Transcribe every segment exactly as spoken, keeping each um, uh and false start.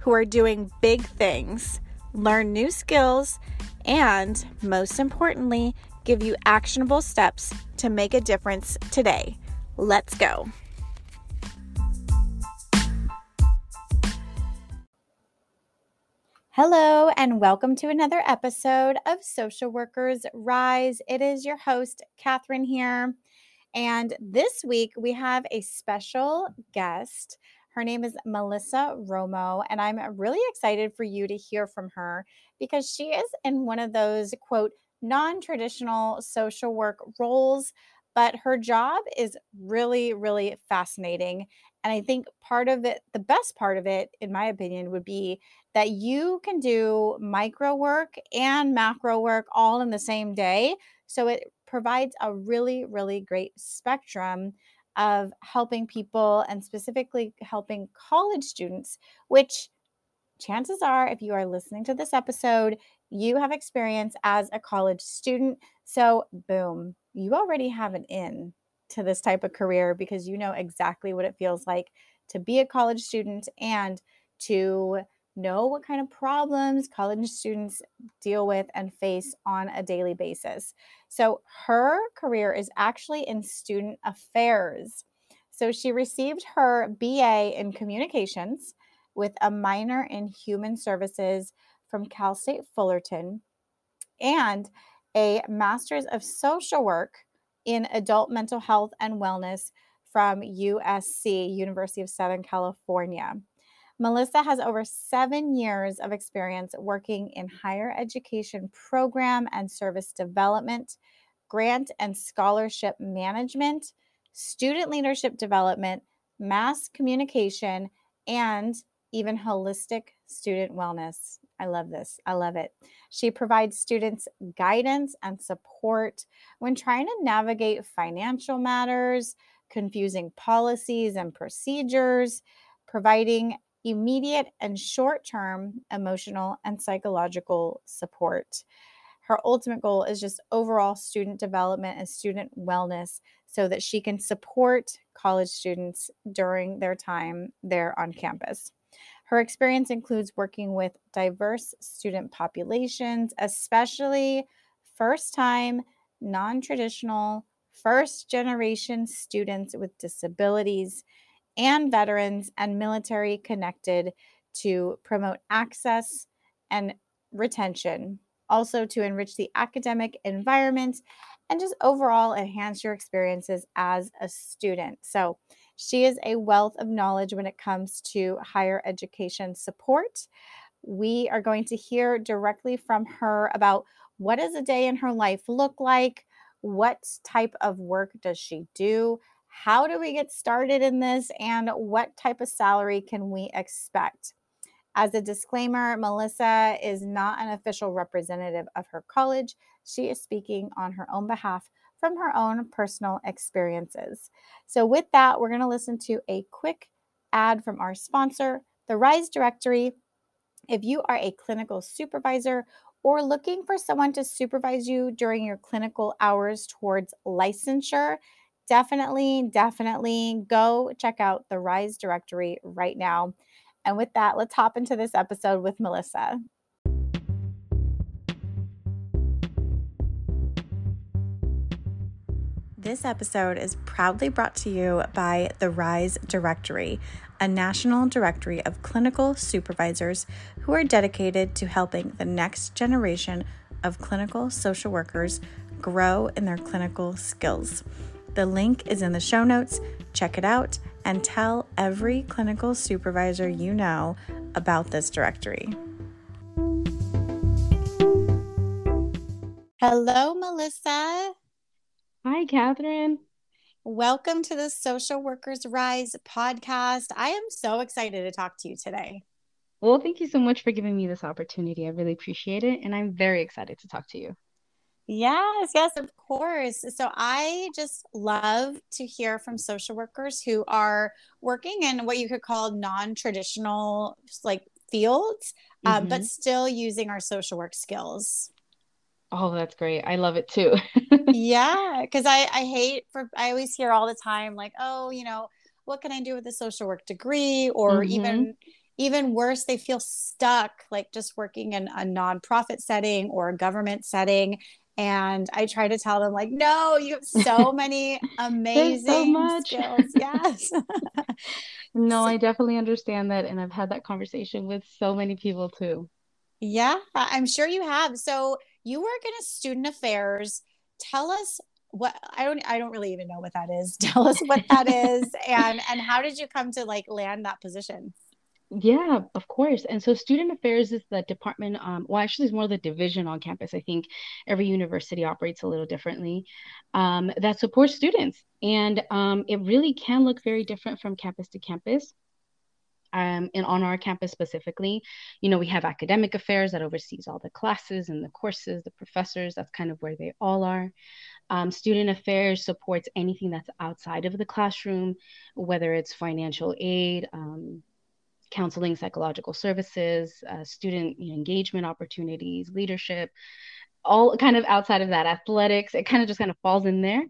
who are doing big things, learn new skills, and most importantly, give you actionable steps to make a difference today. Let's go. Hello, and welcome to another episode of Social Workers Rise. It is your host, Katherine here. And this week we have a special guest. Her name is Melissa Romo, and I'm really excited for you to hear from her because she is in one of those, quote, non-traditional social work roles, but her job is really, really fascinating. And I think part of it, the best part of it, in my opinion, would be that you can do micro work and macro work all in the same day. So it provides a really, really great spectrum of helping people and specifically helping college students, which chances are, if you are listening to this episode, you have experience as a college student. So boom, you already have an in to this type of career because you know exactly what it feels like to be a college student and to know what kind of problems college students deal with and face on a daily basis. So her career is actually in student affairs. So she received her B A in communications with a minor in human services from Cal State Fullerton and a master's of social work in adult mental health and wellness from U S C, University of Southern California. Melissa has over seven years of experience working in higher education program and service development, grant and scholarship management, student leadership development, mass communication, and even holistic student wellness. I love this. I love it. She provides students guidance and support when trying to navigate financial matters, confusing policies and procedures, providing immediate and short-term emotional and psychological support. Her ultimate goal is just overall student development and student wellness so that she can support college students during their time there on campus. Her experience includes working with diverse student populations, especially first-time, non-traditional, first-generation students with disabilities, and veterans and military connected to promote access and retention, also to enrich the academic environment and just overall enhance your experiences as a student. So she is a wealth of knowledge when it comes to higher education support. We are going to hear directly from her about what does a day in her life look like? What type of work does she do? How do we get started in this, and what type of salary can we expect? As a disclaimer, Melissa is not an official representative of her college. She is speaking on her own behalf from her own personal experiences. So with that, we're going to listen to a quick ad from our sponsor, the Rise Directory. If you are a clinical supervisor or looking for someone to supervise you during your clinical hours towards licensure, Definitely, definitely go check out the Rise Directory right now. And with that, let's hop into this episode with Melissa. This episode is proudly brought to you by the Rise Directory, a national directory of clinical supervisors who are dedicated to helping the next generation of clinical social workers grow in their clinical skills. The link is in the show notes. Check it out and tell every clinical supervisor you know about this directory. Hello, Melissa. Hi, Katherine. Welcome to the Social Workers Rise podcast. I am so excited to talk to you today. Well, thank you so much for giving me this opportunity. I really appreciate it. And I'm very excited to talk to you. Yes, yes, of course. So I just love to hear from social workers who are working in what you could call non-traditional like fields, mm-hmm. uh, but still using our social work skills. Oh, that's great. I love it too. Yeah, because I, I hate for, I always hear all the time like, oh, you know, what can I do with a social work degree? Or mm-hmm. even Even worse, they feel stuck, like just working in a nonprofit setting or a government setting. And I try to tell them like, no, you have so many amazing so much. skills. Yes. No, I definitely understand that. And I've had that conversation with so many people too. Yeah, I'm sure you have. So you work in a student affairs. Tell us what, I don't, I don't really even know what that is. Tell us what that is. And, and how did you come to like land that position? Yeah, of course. And so student affairs is the department, um, well, actually it's more the division on campus. I think every university operates a little differently, um, that supports students. And um, it really can look very different from campus to campus. Um, and on our campus specifically, you know, we have academic affairs that oversees all the classes and the courses, the professors, that's kind of where they all are. Um, student affairs supports anything that's outside of the classroom, whether it's financial aid, um, counseling, psychological services, uh, student engagement opportunities, leadership, all kind of outside of that, athletics, it kind of just kind of falls in there.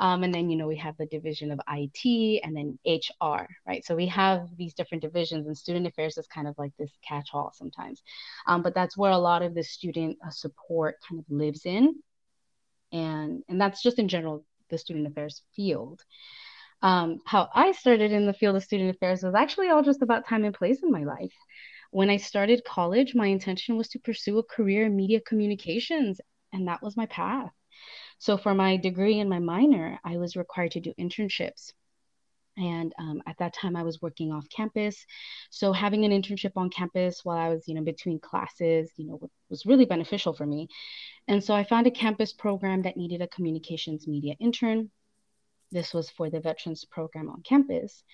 Um, and then, you know, we have the division of I T and then H R, right? So we have these different divisions and student affairs is kind of like this catch-all sometimes. Um, but that's where a lot of the student uh, support kind of lives in. And, and that's just in general, the student affairs field. Um, how I started in the field of student affairs was actually all just about time and place in my life. When I started college, my intention was to pursue a career in media communications, and that was my path. So for my degree and my minor, I was required to do internships. And um, at that time, I was working off campus. So having an internship on campus while I was, you know, between classes, you know, was really beneficial for me. And so I found a campus program that needed a communications media intern. This was for the veterans program on campus.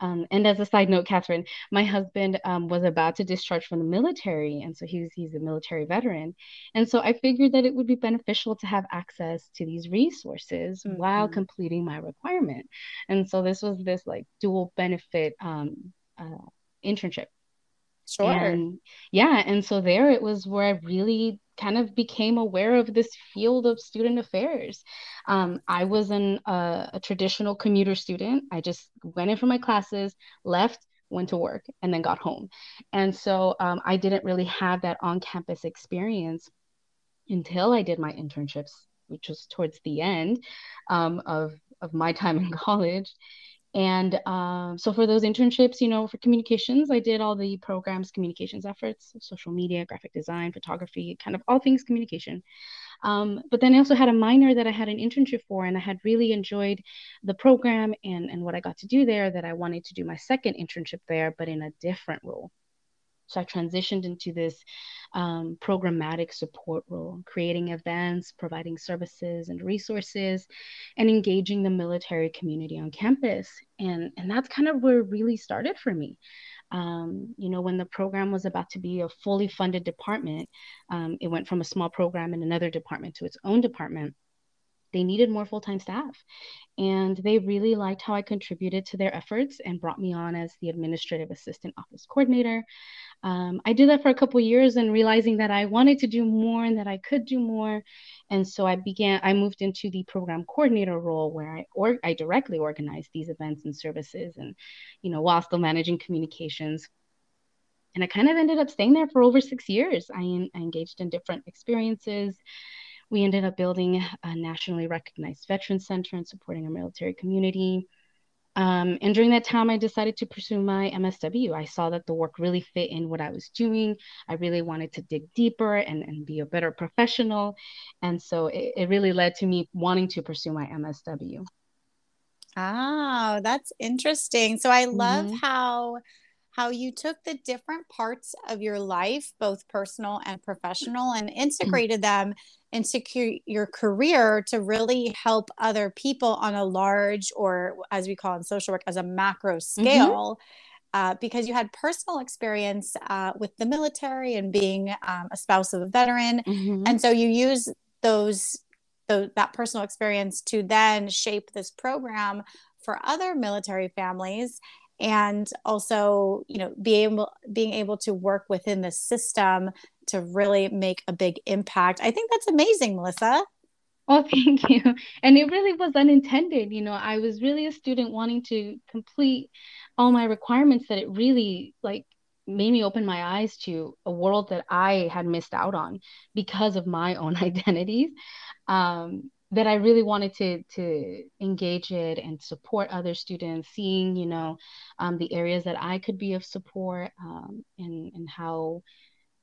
Um, and as a side note, Katherine, my husband um, was about to discharge from the military. And so he's, he's a military veteran. And so I figured that it would be beneficial to have access to these resources mm-hmm. while completing my requirement. And so this was this like dual benefit um, uh, internship. Sure. And, yeah. And so there it was where I really kind of became aware of this field of student affairs. Um, I was an, uh, a traditional commuter student. I just went in for my classes, left, went to work, and then got home. And so um, I didn't really have that on-campus experience until I did my internships, which was towards the end um, of, of my time in college. And um, so for those internships, you know, for communications, I did all the programs, communications efforts, social media, graphic design, photography, kind of all things communication. Um, but then I also had a minor that I had an internship for, and I had really enjoyed the program and, and what I got to do there, that I wanted to do my second internship there, but in a different role. So I transitioned into this um, programmatic support role, creating events, providing services and resources, and engaging the military community on campus. And, and that's kind of where it really started for me. Um, you know, when the program was about to be a fully funded department, um, it went from a small program in another department to its own department. They needed more full-time staff, and they really liked how I contributed to their efforts and brought me on as the administrative assistant office coordinator. Um, I did that for a couple of years and realizing that I wanted to do more and that I could do more. And so I began, I moved into the program coordinator role where I, or, I directly organized these events and services and, you know, while still managing communications. And I kind of ended up staying there for over six years. I, I engaged in different experiences. We ended up building a nationally recognized veterans center and supporting our military community. Um, and during that time, I decided to pursue my M S W. I saw that the work really fit in what I was doing. I really wanted to dig deeper and, and be a better professional. And so it, it really led to me wanting to pursue my M S W. Oh, that's interesting. So I love mm-hmm. how... how you took the different parts of your life, both personal and professional, and integrated them into cu- your career to really help other people on a large, or as we call in social work, as a macro scale. Mm-hmm. uh, because you had personal experience uh, with the military and being um, a spouse of a veteran. Mm-hmm. And so you use those, those, that personal experience to then shape this program for other military families, and also, you know, be able, being able to work within the system to really make a big impact. I think that's amazing, Melissa. Oh, thank you. And it really was unintended. You know, I was really a student wanting to complete all my requirements that it really like made me open my eyes to a world that I had missed out on because of my own identities, um, that I really wanted to, to engage it and support other students, seeing, you know, um, the areas that I could be of support, um, and, and how,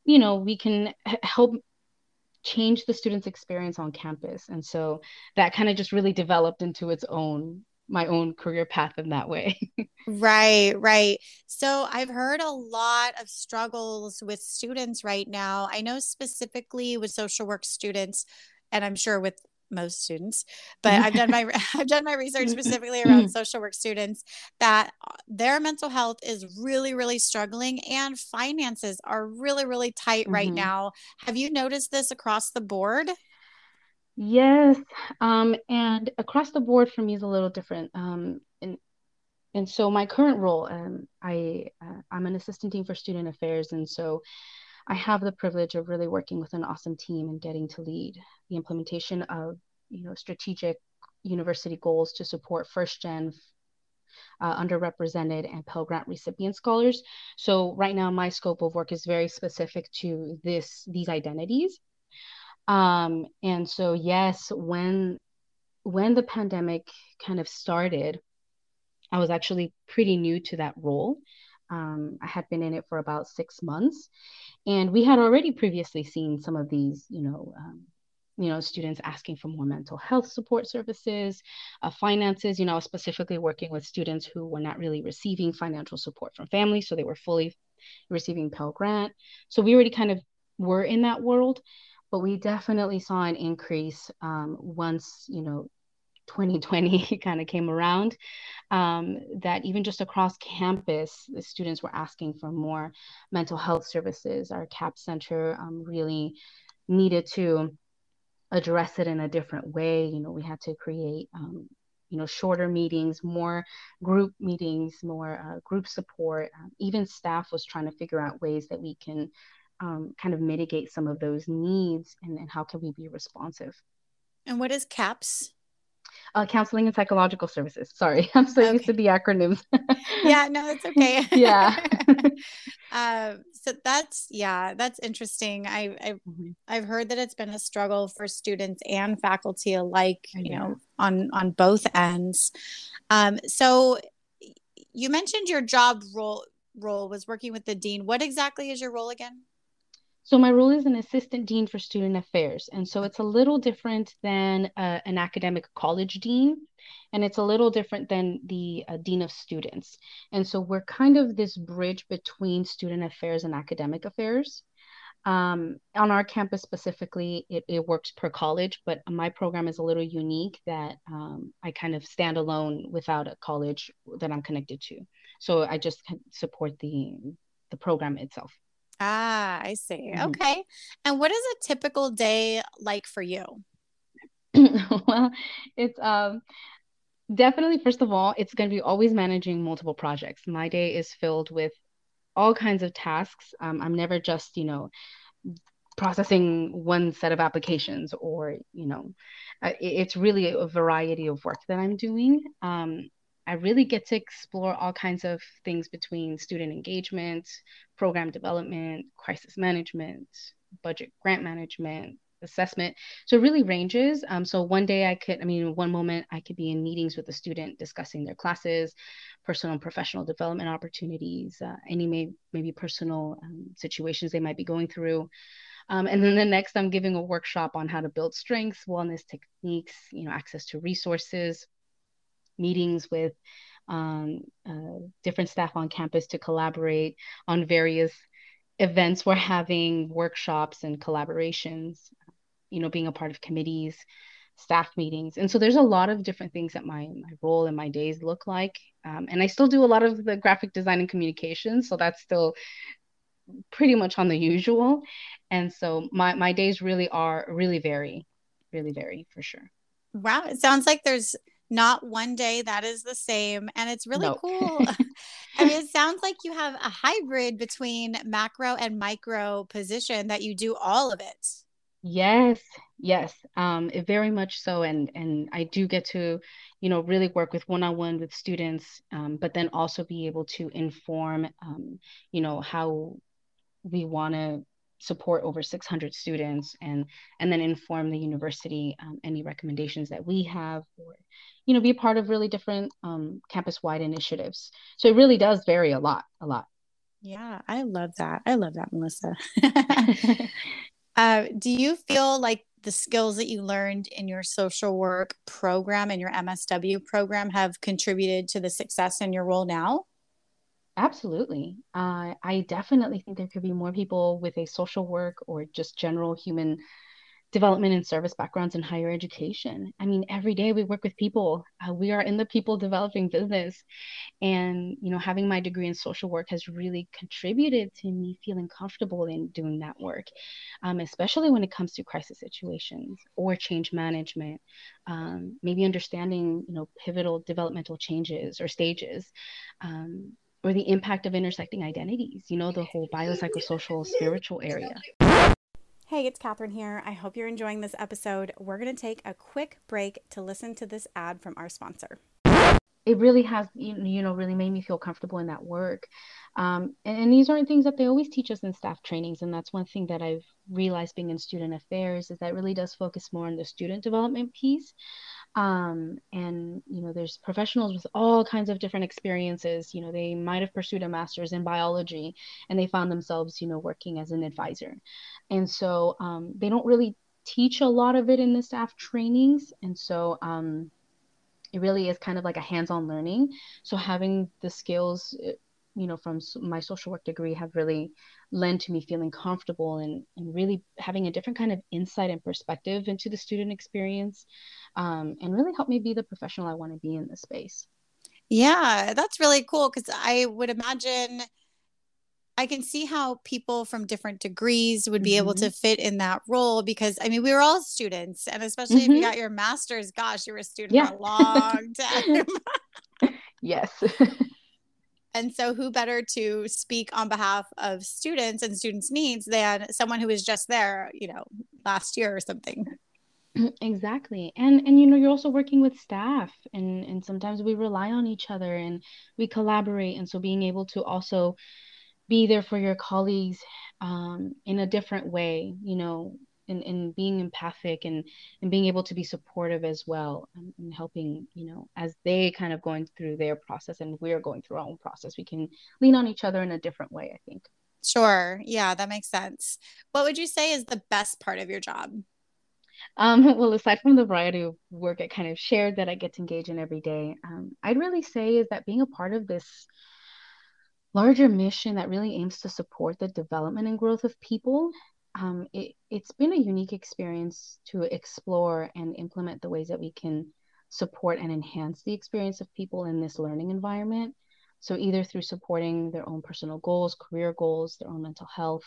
you know, we can h- help change the students' experience on campus. And so that kind of just really developed into its own, my own career path in that way. Right, right. So I've heard a lot of struggles with students right now. I know specifically with social work students, and I'm sure with most students, but I've done my I've done my research specifically around social work students, that their mental health is really, really struggling, and finances are really, really tight right mm-hmm. now. Have you noticed this across the board? Yes, um, and across the board for me is a little different. Um, and and so my current role, um, I uh, I'm an assistant dean for student affairs, and so I have the privilege of really working with an awesome team and getting to lead the implementation of, you know, strategic university goals to support first-gen, uh, underrepresented, and Pell Grant recipient scholars. So right now, my scope of work is very specific to this these identities. Um, and so, yes, when when the pandemic kind of started, I was actually pretty new to that role. Um, I had been in it for about six months, and we had already previously seen some of these, you know, um, you know, students asking for more mental health support services, uh, finances. You know, I was specifically working with students who were not really receiving financial support from families, so they were fully receiving Pell Grant. So we already kind of were in that world, but we definitely saw an increase um, once, you know, twenty twenty kind of came around, um, that even just across campus, the students were asking for more mental health services. Our CAPS center um, really needed to address it in a different way. You know, we had to create, um, you know, shorter meetings, more group meetings, more uh, group support. Um, even staff was trying to figure out ways that we can um, kind of mitigate some of those needs, and, and how can we be responsive. And what is CAPS? Uh, counseling and psychological services. Sorry, I'm so okay. used to the acronyms. Yeah, no, it's okay. Yeah. uh, so that's, yeah, that's interesting. I, I, mm-hmm. I've heard that it's been a struggle for students and faculty alike, I you know, know, on, on both ends. Um, so you mentioned your job role, role was working with the dean. What exactly is your role again? So my role is an assistant dean for student affairs. And so it's a little different than uh, an academic college dean, and it's a little different than the uh, dean of students. And so we're kind of this bridge between student affairs and academic affairs. Um, on our campus specifically, it, it works per college, but my program is a little unique that um, I kind of stand alone without a college that I'm connected to. So I just support the, the program itself. Ah, I see. Mm-hmm. Okay. And what is a typical day like for you? Well, it's um, definitely, first of all, it's going to be always managing multiple projects. My day is filled with all kinds of tasks. Um, I'm never just, you know, processing one set of applications, or, you know, it, it's really a variety of work that I'm doing. Um, I really get to explore all kinds of things between student engagement, program development, crisis management, budget grant management, assessment. So it really ranges. Um, so one day I could, I mean, one moment I could be in meetings with a student discussing their classes, personal and professional development opportunities, uh, any may, maybe personal um, situations they might be going through. Um, and then the next I'm giving a workshop on how to build strengths, wellness techniques, you know, access to resources, meetings with um, uh, different staff on campus to collaborate on various events we're having, workshops and collaborations, you know, being a part of committees, staff meetings. And so there's a lot of different things that my, my role and my days look like. Um, and I still do a lot of the graphic design and communication. So that's still pretty much on the usual. And so my, my days really are really vary, really vary for sure. Wow. It sounds like there's not one day that is the same. And it's really nope. cool. I mean, it sounds like you have a hybrid between macro and micro position that you do all of it. Yes, yes, um, very much so. And and I do get to, you know, really work with one-on-one with students, um, but then also be able to inform, um, you know, how we want to support over six hundred students, and and then inform the university um, any recommendations that we have, or, you know, be a part of really different um, campus-wide initiatives. So it really does vary a lot, a lot. Yeah, I love that. I love that, Melissa. Uh, do you feel like the skills that you learned in your social work program and your M S W program have contributed to the success in your role now? Absolutely. Uh, I definitely think there could be more people with a social work or just general human development and service backgrounds in higher education. I mean, every day we work with people. Uh, we are in the people developing business. And, you know, having my degree in social work has really contributed to me feeling comfortable in doing that work, um, especially when it comes to crisis situations or change management, um, maybe understanding, you know, pivotal developmental changes or stages, um, or the impact of intersecting identities, you know, the whole biopsychosocial, spiritual area. Hey, it's Katherine here. I hope you're enjoying this episode. We're going to take a quick break to listen to this ad from our sponsor. It really has, you know, really made me feel comfortable in that work. Um, and, and these aren't things that they always teach us in staff trainings. And that's one thing that I've realized being in student affairs, is that really does focus more on the student development piece. Um, and, you know, there's professionals with all kinds of different experiences. You know, they might have pursued a master's in biology and they found themselves, you know, working as an advisor. And so um, they don't really teach a lot of it in the staff trainings. And so um, it really is kind of like a hands-on learning. So having the skills, you know, from my social work degree have really lent to me feeling comfortable and, and really having a different kind of insight and perspective into the student experience, um, and really helped me be the professional I want to be in this space. Yeah, that's really cool, because I would imagine I can see how people from different degrees would be mm-hmm. able to fit in that role, because, I mean, we were all students, and especially mm-hmm. if you got your master's, gosh, you were a student yeah. for a long time. Yes. And so who better to speak on behalf of students and students' needs than someone who was just there, you know, last year or something. Exactly. And, and, you know, you're also working with staff, and, and sometimes we rely on each other and we collaborate. And so being able to also be there for your colleagues um, in a different way, you know, and, and being empathic and, and being able to be supportive as well, and, and helping, you know, as they kind of going through their process and we're going through our own process, we can lean on each other in a different way, I think. Sure. Yeah, that makes sense. What would you say is the best part of your job? Um, well, aside from the variety of work I kind of shared that I get to engage in every day, um, I'd really say is that being a part of this larger mission that really aims to support the development and growth of people. Um, it, it's been a unique experience to explore and implement the ways that we can support and enhance the experience of people in this learning environment. So either through supporting their own personal goals, career goals, their own mental health.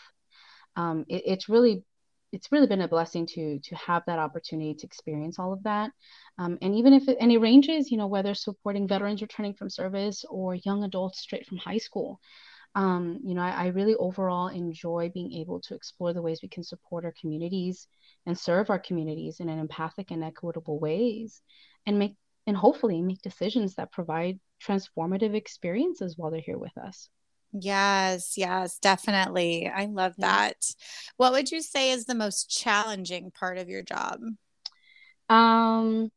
Um, it, it's really, it's really been a blessing to, to have that opportunity to experience all of that. Um, and even if it, and it ranges, you know, whether supporting veterans returning from service or young adults straight from high school. Um, you know, I, I really overall enjoy being able to explore the ways we can support our communities and serve our communities in an empathic and equitable ways, and make, and hopefully make decisions that provide transformative experiences while they're here with us. Yes, yes, definitely. I love that. What would you say is the most challenging part of your job? Um.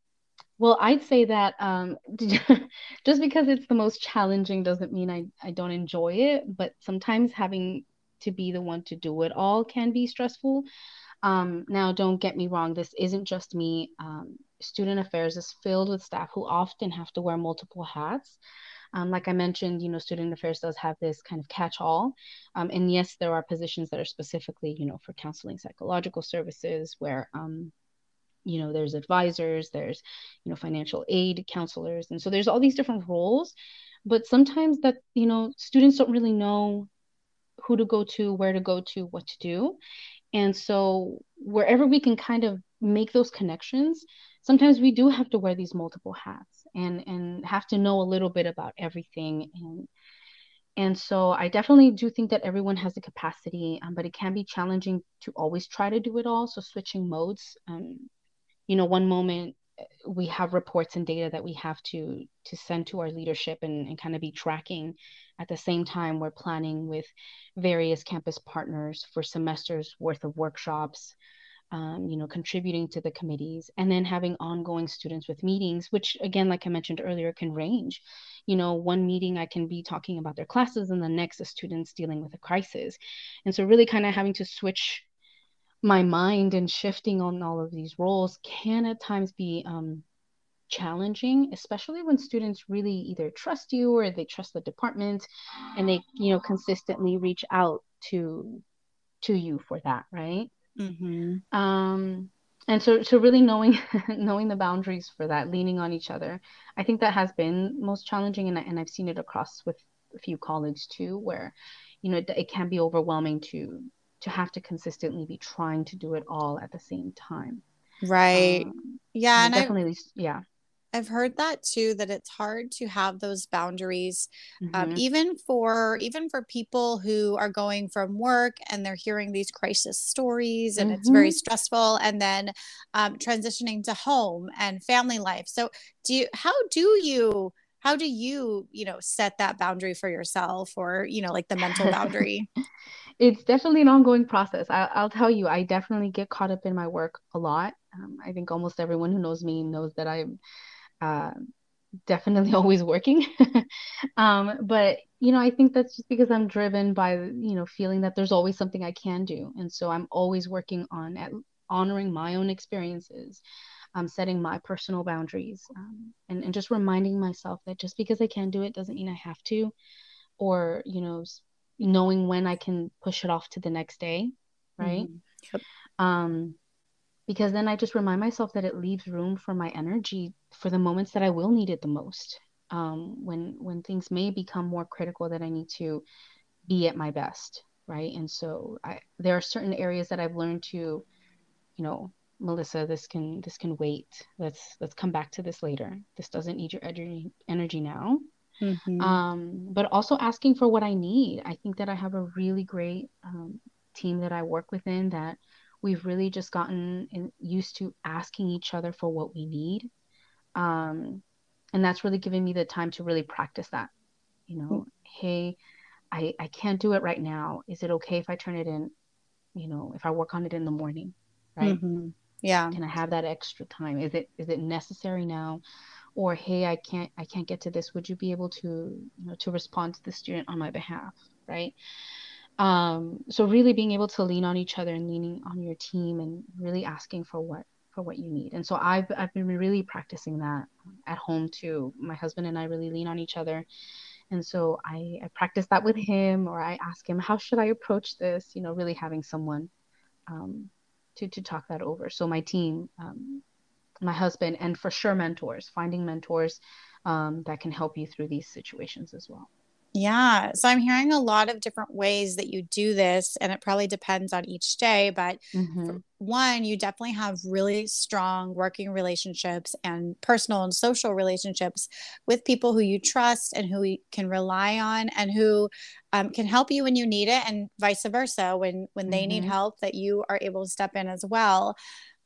Well, I'd say that um, just because it's the most challenging doesn't mean I, I don't enjoy it, but sometimes having to be the one to do it all can be stressful. Um, now, don't get me wrong, this isn't just me. Um, student affairs is filled with staff who often have to wear multiple hats. Um, like I mentioned, you know, student affairs does have this kind of catch-all. Um, and yes, there are positions that are specifically, you know, for counseling, psychological services, where um, you know, there's advisors, there's, you know, financial aid counselors. And so there's all these different roles, but sometimes that, you know, students don't really know who to go to, where to go to, what to do. And so wherever we can kind of make those connections, sometimes we do have to wear these multiple hats and, and have to know a little bit about everything. And, and so I definitely do think that everyone has the capacity, um, but it can be challenging to always try to do it all. So switching modes, um, you know, one moment we have reports and data that we have to to send to our leadership and, and kind of be tracking. At the same time, we're planning with various campus partners for semesters worth of workshops, um, you know, contributing to the committees, and then having ongoing students with meetings, which again, like I mentioned earlier, can range. You know, one meeting I can be talking about their classes and the next a student's dealing with a crisis. And so really kind of having to switch my mind and shifting on all of these roles can at times be um, challenging, especially when students really either trust you or they trust the department and they, you know, consistently reach out to to you for that, right? Mm-hmm. Um, and so, so really knowing knowing the boundaries for that, leaning on each other, I think that has been most challenging, and, and I've seen it across with a few colleagues too, where, you know, it, it can be overwhelming to to have to consistently be trying to do it all at the same time. Right. Um, yeah. And definitely, I, yeah. I've heard that too, that it's hard to have those boundaries, mm-hmm. um, even for, even for people who are going from work and they're hearing these crisis stories and mm-hmm. it's very stressful, and then um, transitioning to home and family life. So do you, how do you, how do you, you know, set that boundary for yourself, or, you know, like the mental boundary? It's definitely an ongoing process. I, I'll tell you, I definitely get caught up in my work a lot. Um, I think almost everyone who knows me knows that I'm uh, definitely always working. um, but, you know, I think that's just because I'm driven by, you know, feeling that there's always something I can do. And so I'm always working on at honoring my own experiences, um, setting my personal boundaries, um, and, and just reminding myself that just because I can do it doesn't mean I have to, or, you know, knowing when I can push it off to the next day, right? Mm-hmm. Yep. Um, because then I just remind myself that it leaves room for my energy for the moments that I will need it the most, um, when when things may become more critical that I need to be at my best, right? And so I, there are certain areas that I've learned to, you know, Melissa, this can this can wait. Let's let's come back to this later. This doesn't need your energy energy now. Mm-hmm. Um, but also asking for what I need. I think that I have a really great um, team that I work within, that we've really just gotten in, used to asking each other for what we need. Um, and that's really given me the time to really practice that, you know, mm-hmm. Hey, I, I can't do it right now. Is it okay if I turn it in, you know, if I work on it in the morning, right? Mm-hmm. Yeah. Can I have that extra time? Is it, is it necessary now? Or, hey, I can't, I can't get to this. Would you be able to, you know, to respond to the student on my behalf, right? Um, so really being able to lean on each other and leaning on your team and really asking for what, for what you need. And so I've, I've been really practicing that at home too. My husband and I really lean on each other. And so I, I practice that with him, or I ask him, how should I approach this? You know, really having someone um, to, to talk that over. So my team, um, my husband, and for sure mentors, finding mentors um, that can help you through these situations as well. Yeah. So I'm hearing a lot of different ways that you do this, and it probably depends on each day, but mm-hmm. for one, you definitely have really strong working relationships and personal and social relationships with people who you trust and who you can rely on, and who um, can help you when you need it, and vice versa, when, when they mm-hmm. need help, that you are able to step in as well.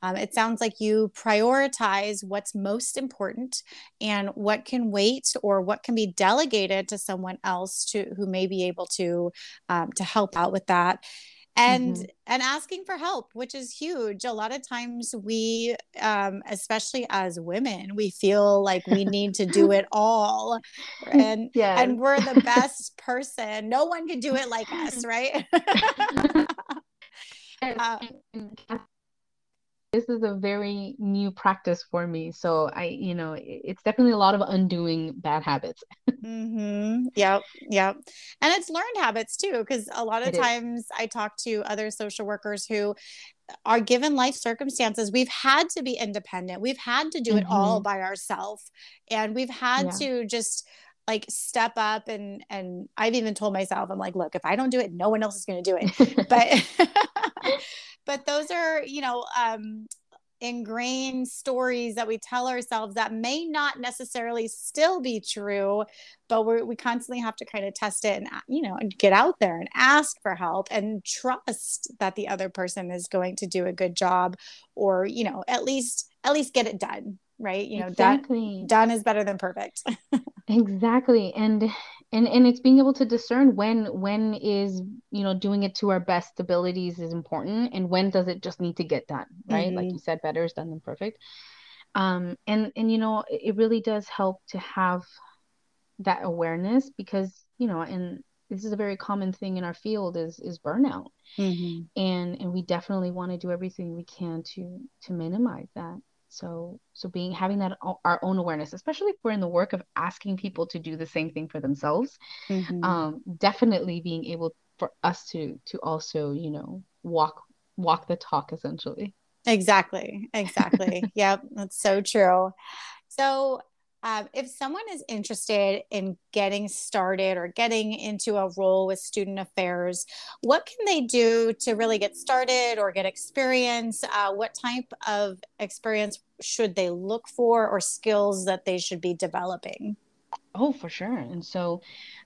Um, it sounds like you prioritize what's most important and what can wait, or what can be delegated to someone else to who may be able to um, to help out with that. And mm-hmm. and asking for help, which is huge. A lot of times we, um, especially as women, we feel like we need to do it all, and yes. and we're the best person. No one can do it like us, right? um, This is a very new practice for me. So I, you know, it's definitely a lot of undoing bad habits. Mm-hmm. Yep. Yep. And it's learned habits too, because a lot of it times is. I talk to other social workers who our given life circumstances, we've had to be independent. We've had to do mm-hmm. it all by ourselves. And we've had yeah. to just like step up. And, and I've even told myself, I'm like, look, if I don't do it, no one else is going to do it. but, but those are, you know, um, ingrained stories that we tell ourselves that may not necessarily still be true, but we're, we constantly have to kind of test it and, you know, and get out there and ask for help and trust that the other person is going to do a good job, or, you know, at least, at least get it done. Right. You know, exactly. done, done is better than perfect. Exactly. And, and, and it's being able to discern when, when is, you know, doing it to our best abilities is important, and when does it just need to get done. Right. Mm-hmm. Like you said, better is done than perfect. Um, and, and, you know, it, it really does help to have that awareness, because, you know, and this is a very common thing in our field is, is burnout. Mm-hmm. And, and we definitely want to do everything we can to, to minimize that. So, so being, having that, our own awareness, especially if we're in the work of asking people to do the same thing for themselves, mm-hmm. um, definitely being able for us to, to also, you know, walk, walk the talk essentially. Exactly. Exactly. Yep. That's so true. So, um, if someone is interested in getting started or getting into a role with student affairs, what can they do to really get started or get experience? Uh, what type of experience should they look for, or skills that they should be developing? Oh, for sure. And so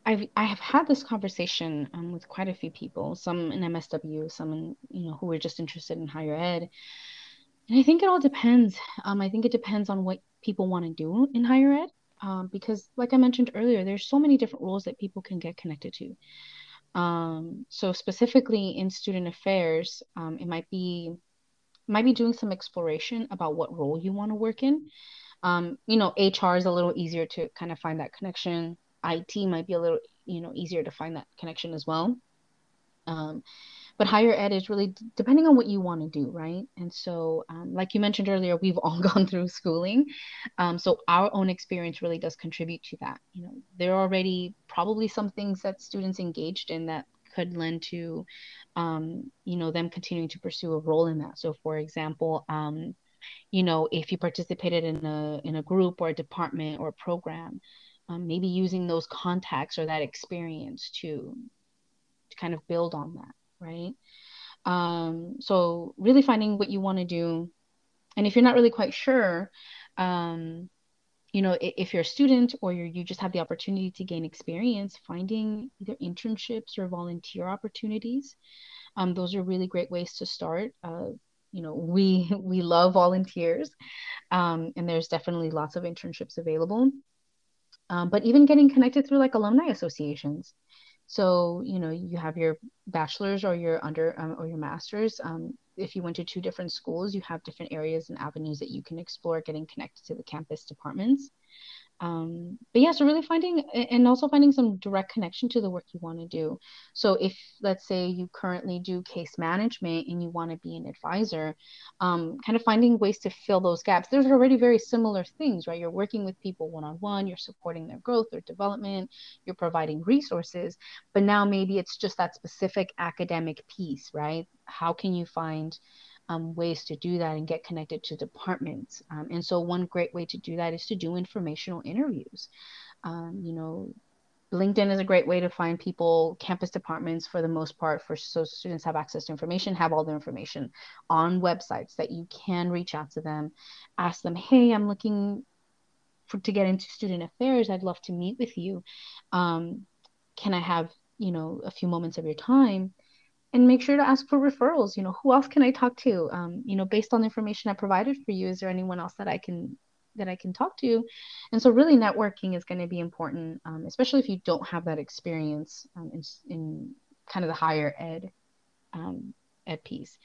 I've, I have had this conversation um, with quite a few people, some in M S W, some in, you know, who are just interested in higher ed. And I think it all depends. Um, I think it depends on what people want to do in higher ed, um, because like I mentioned earlier, there's so many different roles that people can get connected to. Um, so specifically in student affairs, um, it might be might be doing some exploration about what role you want to work in. Um, you know, H R is a little easier to kind of find that connection. I T might be a little, you know, easier to find that connection as well. Um, but higher ed is really d- depending on what you want to do. Right. And so, um, like you mentioned earlier, we've all gone through schooling. Um, so our own experience really does contribute to that. You know, there are already probably some things that students engaged in that could lend to, um, you know, them continuing to pursue a role in that. So for example, um, you know, if you participated in a, in a group or a department or a program, um, maybe using those contacts or that experience to, to kind of build on that, right? Um, so really finding what you want to do. And if you're not really quite sure, um, you know, if, if you're a student or you're, you just have the opportunity to gain experience, finding either internships or volunteer opportunities. Um, those are really great ways to start. Uh, you know, we, we love volunteers, um, and there's definitely lots of internships available. Um, but even getting connected through like alumni associations. So, you know, you have your bachelor's or your under um, or your master's. Um, if you went to two different schools, you have different areas and avenues that you can explore getting connected to the campus departments. Um, but yeah, so really finding and also finding some direct connection to the work you want to do. So if, let's say, you currently do case management and you want to be an advisor, um, kind of finding ways to fill those gaps. There's already very similar things, right? You're working with people one-on-one, you're supporting their growth or development, you're providing resources, but now maybe it's just that specific academic piece, right? How can you find Um, ways to do that and get connected to departments? Um, and so one great way to do that is to do informational interviews. Um, you know, LinkedIn is a great way to find people. Campus departments, for the most part, for so students have access to information, have all their information on websites that you can reach out to them, ask them, hey, I'm looking for, to get into student affairs. I'd love to meet with you. Um, can I have, you know, a few moments of your time? And make sure to ask for referrals. You know, who else can I talk to? Um, you know, based on the information I provided for you, is there anyone else that I can that I can talk to? And so really networking is going to be important, um, especially if you don't have that experience um, in, in kind of the higher ed, um, ed piece.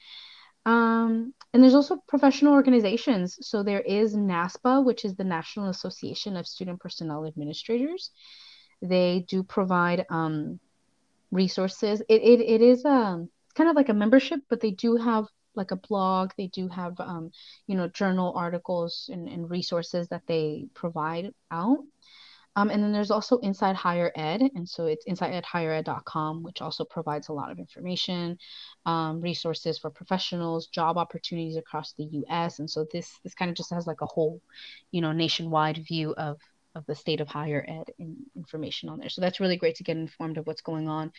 Um, and there's also professional organizations. So there is NASPA, which is the National Association of Student Personnel Administrators. They do provide um resources. It, it it is um kind of like a membership, but they do have like a blog. They do have um you know journal articles and, and resources that they provide out. Um, and then there's also Inside Higher Ed. And so it's inside higher ed dot com, which also provides a lot of information, um, resources for professionals, job opportunities across the U S. And so this this kind of just has like a whole, you know, nationwide view of, of the state of higher ed and information on there. So that's really great to get informed of what's going on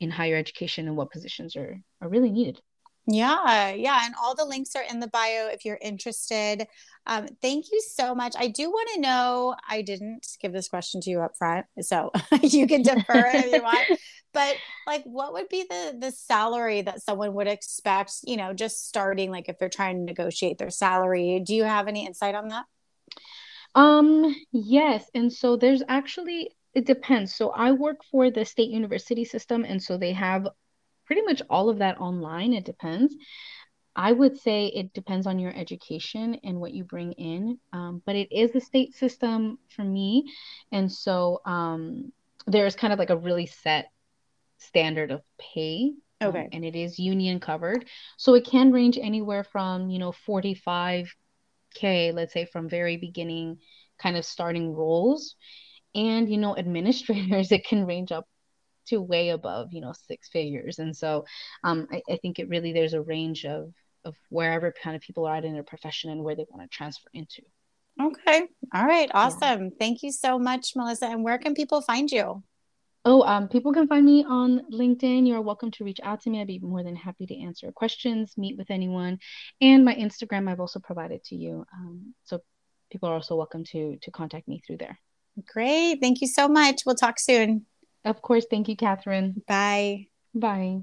in higher education and what positions are, are really needed. Yeah. Yeah. And all the links are in the bio if you're interested. Um, thank you so much. I do want to know, I didn't give this question to you up front, so you can defer it if you want, but like, what would be the, the salary that someone would expect, you know, just starting, like if they're trying to negotiate their salary? Do you have any insight on that? Um, yes. And so there's actually, it depends. So I work for the state university system, and so they have pretty much all of that online. It depends. I would say it depends on your education and what you bring in, um, but it is the state system for me. And so um, there is kind of like a really set standard of pay. Okay. Um, and it is union covered. So it can range anywhere from, you know, forty-five K, let's say, from very beginning kind of starting roles. And, you know, administrators, it can range up to way above, you know, six figures. And so um, I, I think it really, there's a range of, of wherever kind of people are at in their profession and where they want to transfer into. Okay. All right. Awesome. Yeah. Thank you so much, Melissa. And where can people find you? Oh, um, people can find me on LinkedIn. You're welcome to reach out to me. I'd be more than happy to answer questions, meet with anyone. And my Instagram, I've also provided to you. Um, so people are also welcome to, to contact me through there. Great. Thank you so much. We'll talk soon. Of course. Thank you, Katherine. Bye. Bye.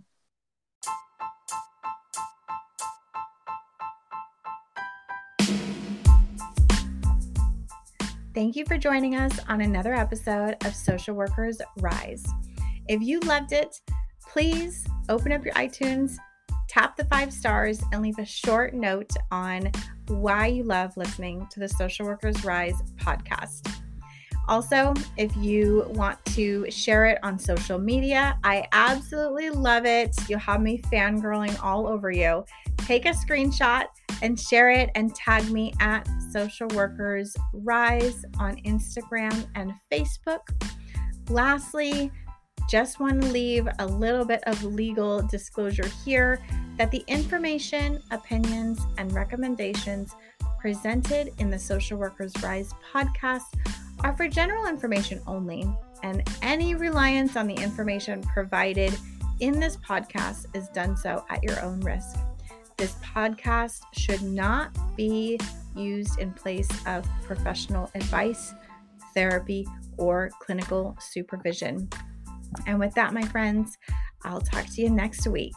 Thank you for joining us on another episode of Social Workers Rise. If you loved it, please open up your iTunes, tap the five stars, and leave a short note on why you love listening to the Social Workers Rise podcast. Also, if you want to share it on social media, I absolutely love it. You'll have me fangirling all over you. Take a screenshot and share it and tag me at Social Workers Rise on Instagram and Facebook. Lastly, just want to leave a little bit of legal disclosure here that the information, opinions, and recommendations presented in the Social Workers Rise podcast are for general information only, and any reliance on the information provided in this podcast is done so at your own risk. This podcast should not be used in place of professional advice, therapy, or clinical supervision. And with that, my friends, I'll talk to you next week.